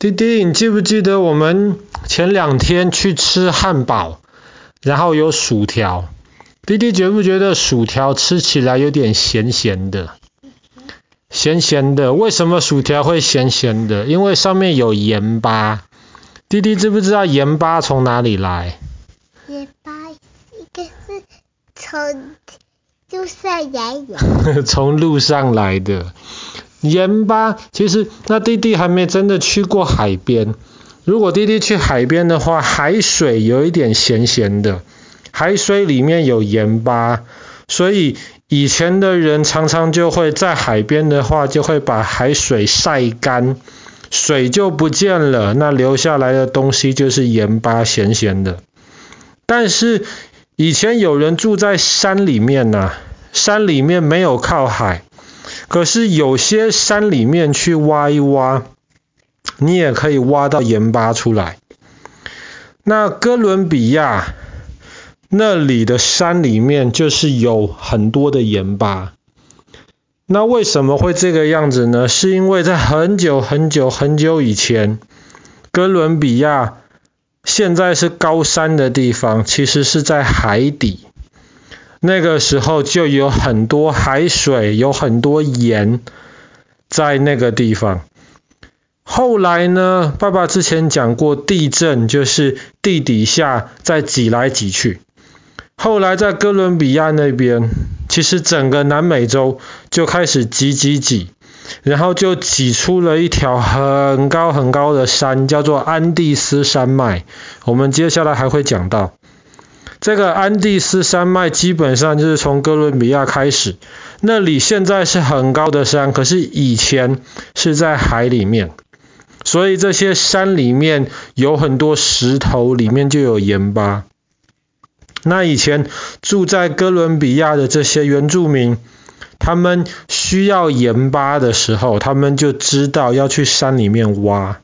弟弟，你记不记得我们前2天去吃汉堡，然后有薯条？弟弟觉不觉得薯条吃起来有点咸咸的？咸咸的，为什么薯条会咸咸的？因为上面有盐巴。弟弟知不知道盐巴从哪里来？盐巴一个是从路上来的。从路上来的。盐巴，其实那弟弟还没真的去过海边。如果弟弟去海边的话，海水有一点咸咸的，海水里面有盐巴，所以以前的人常常就会在海边的话，就会把海水晒干，水就不见了，那留下来的东西就是盐巴，咸咸的。但是以前有人住在山里面啊，山里面没有靠海。可是有些山里面去挖一挖，你也可以挖到盐巴出来。那哥伦比亚那里的山里面就是有很多的盐巴。那为什么会这个样子呢？是因为在很久很久很久以前，哥伦比亚现在是高山的地方，其实是在海底。那个时候就有很多海水，有很多盐在那个地方。后来呢，爸爸之前讲过地震，就是地底下在挤来挤去。后来在哥伦比亚那边，其实整个南美洲就开始挤，然后就挤出了一条很高很高的山，叫做安第斯山脉。我们接下来还会讲到。这个安第斯山脉基本上就是从哥伦比亚开始，那里现在是很高的山，可是以前是在海里面，所以这些山里面有很多石头，里面就有盐巴。那以前住在哥伦比亚的这些原住民，他们需要盐巴的时候，他们就知道要去山里面挖。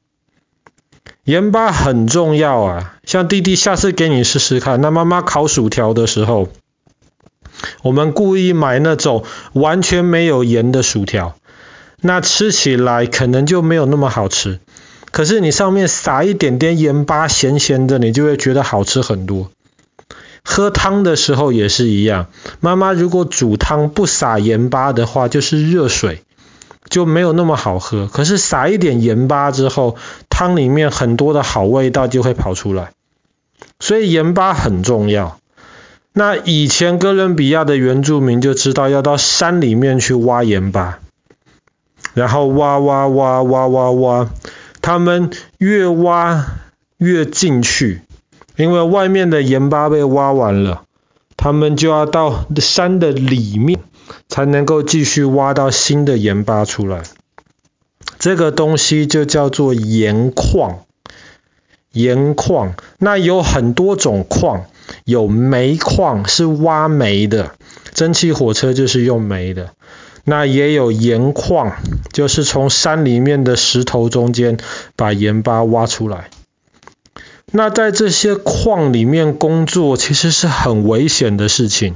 盐巴很重要啊，像弟弟下次给你试试看。那妈妈烤薯条的时候，我们故意买那种完全没有盐的薯条，那吃起来可能就没有那么好吃，可是你上面撒一点点盐巴，咸咸的，你就会觉得好吃很多。喝汤的时候也是一样，妈妈如果煮汤不撒盐巴的话，就是热水，就没有那么好喝，可是撒一点盐巴之后，汤里面很多的好味道就会跑出来。所以盐巴很重要。那以前哥伦比亚的原住民就知道要到山里面去挖盐巴，然后挖，他们越挖越进去，因为外面的盐巴被挖完了，他们就要到山的里面才能够继续挖到新的盐巴出来。这个东西就叫做盐矿。盐矿，那有很多种矿，有煤矿是挖煤的，蒸汽火车就是用煤的。那也有盐矿，就是从山里面的石头中间把盐巴挖出来。那在这些矿里面工作其实是很危险的事情，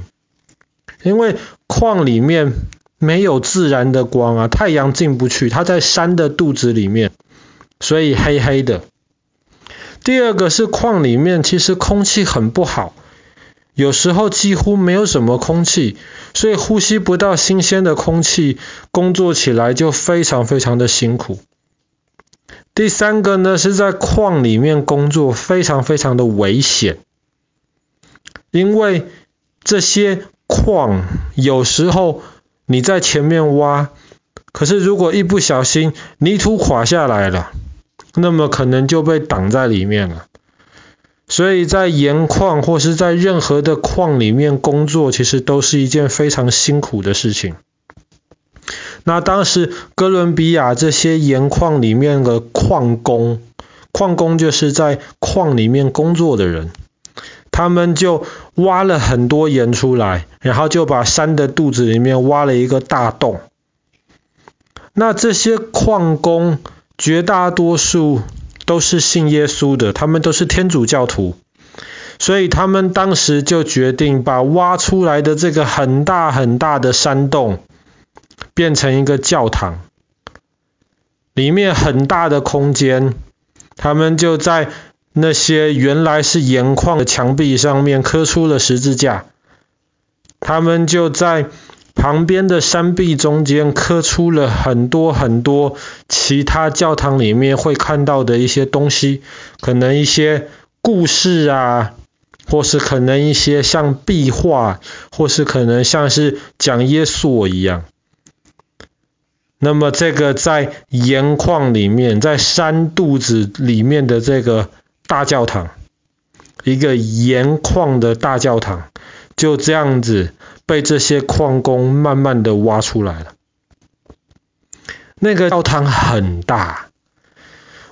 因为矿里面没有自然的光啊，太阳进不去，它在山的肚子里面，所以黑黑的。第二个是矿里面其实空气很不好，有时候几乎没有什么空气，所以呼吸不到新鲜的空气，工作起来就非常非常的辛苦。第三个呢，是在矿里面工作非常非常的危险，因为这些矿有时候你在前面挖，可是如果一不小心泥土垮下来了，那么可能就被挡在里面了。所以在盐矿或是在任何的矿里面工作，其实都是一件非常辛苦的事情。那当时哥伦比亚这些盐矿里面的矿工就是在矿里面工作的人，他们就挖了很多盐出来，然后就把山的肚子里面挖了一个大洞。那这些矿工绝大多数都是信耶稣的，他们都是天主教徒，所以他们当时就决定把挖出来的这个很大很大的山洞变成一个教堂，里面很大的空间，他们就在那些原来是盐矿的墙壁上面刻出了十字架，他们就在旁边的山壁中间刻出了很多很多其他教堂里面会看到的一些东西，可能一些故事啊，或是可能一些像壁画，或是可能像是讲耶稣一样。那么这个在盐矿里面，在山肚子里面的这个大教堂，一个盐矿的大教堂，就这样子被这些矿工慢慢的挖出来了。那个教堂很大，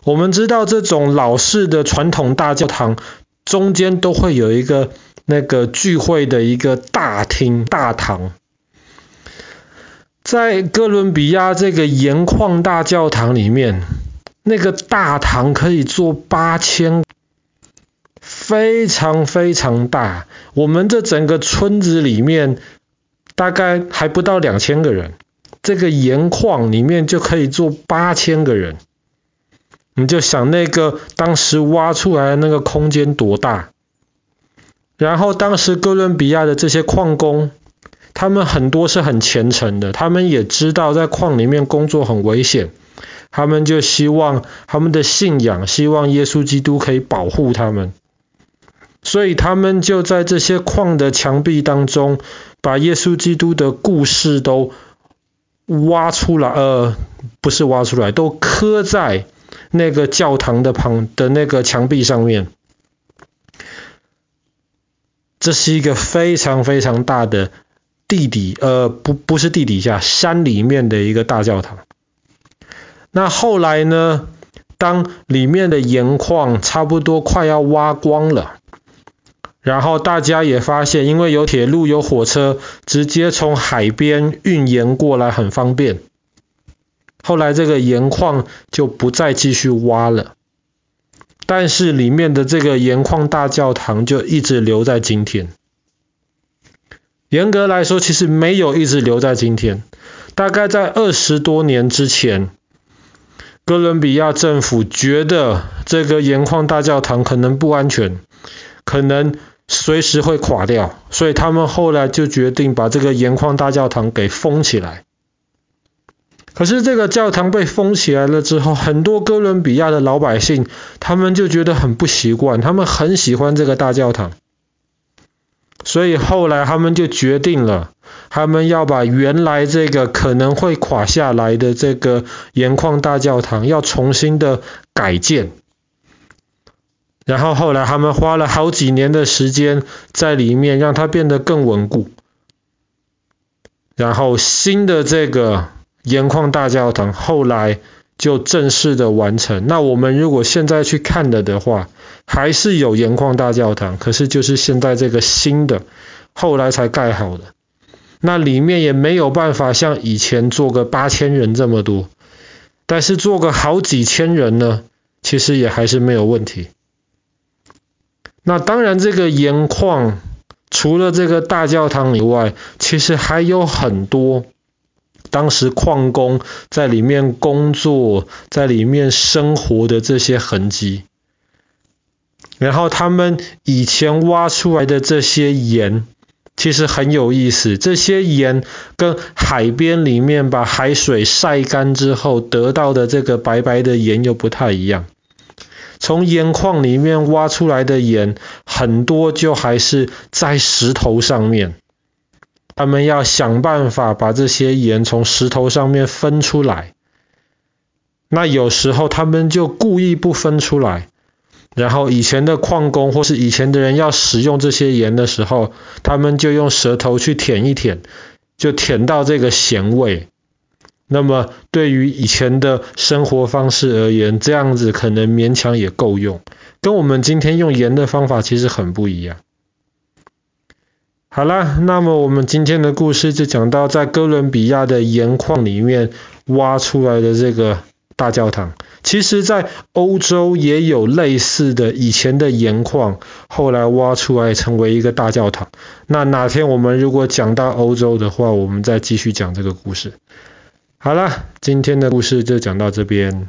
我们知道这种老式的传统大教堂中间都会有一个那个聚会的一个大厅大堂，在哥伦比亚这个盐矿大教堂里面，那个大堂可以坐8000，非常非常大。我们这整个村子里面大概还不到2000个人，这个盐矿里面就可以坐8000个人。你就想那个当时挖出来的那个空间多大，然后当时哥伦比亚的这些矿工，他们很多是很虔诚的，他们也知道在矿里面工作很危险，他们就希望他们的信仰，希望耶稣基督可以保护他们，所以他们就在这些矿的墙壁当中把耶稣基督的故事都挖出来，不是挖出来，都刻在那个教堂的旁的那个墙壁上面。这是一个非常非常大的不是地底下，山里面的一个大教堂。那后来呢，当里面的盐矿差不多快要挖光了，然后大家也发现，因为有铁路有火车，直接从海边运盐过来很方便，后来这个盐矿就不再继续挖了，但是里面的这个盐矿大教堂就一直留在今天。严格来说，其实没有一直留在今天，大概在20多年之前，哥伦比亚政府觉得这个盐矿大教堂可能不安全，可能随时会垮掉，所以他们后来就决定把这个盐矿大教堂给封起来。可是这个教堂被封起来了之后，很多哥伦比亚的老百姓他们就觉得很不习惯，他们很喜欢这个大教堂，所以后来他们就决定了，他们要把原来这个可能会垮下来的这个盐矿大教堂要重新的改建，然后后来他们花了好几年的时间在里面让它变得更稳固，然后新的这个盐矿大教堂后来就正式的完成。那我们如果现在去看了的话，还是有盐矿大教堂，可是就是现在这个新的后来才盖好的，那里面也没有办法像以前坐个8000人这么多，但是坐个好几千人呢，其实也还是没有问题。那当然这个盐矿除了这个大教堂以外，其实还有很多当时矿工在里面工作，在里面生活的这些痕迹，然后他们以前挖出来的这些盐其实很有意思，这些盐跟海边里面把海水晒干之后得到的这个白白的盐又不太一样。从盐矿里面挖出来的盐很多就还是在石头上面，他们要想办法把这些盐从石头上面分出来，那有时候他们就故意不分出来，然后以前的矿工或是以前的人要使用这些盐的时候，他们就用舌头去舔一舔，就舔到这个咸味。那么对于以前的生活方式而言，这样子可能勉强也够用，跟我们今天用盐的方法其实很不一样。好啦，那么我们今天的故事就讲到在哥伦比亚的盐矿里面挖出来的这个大教堂。其实在欧洲也有类似的，以前的盐矿后来挖出来成为一个大教堂。那哪天我们如果讲到欧洲的话，我们再继续讲这个故事。好啦，今天的故事就讲到这边。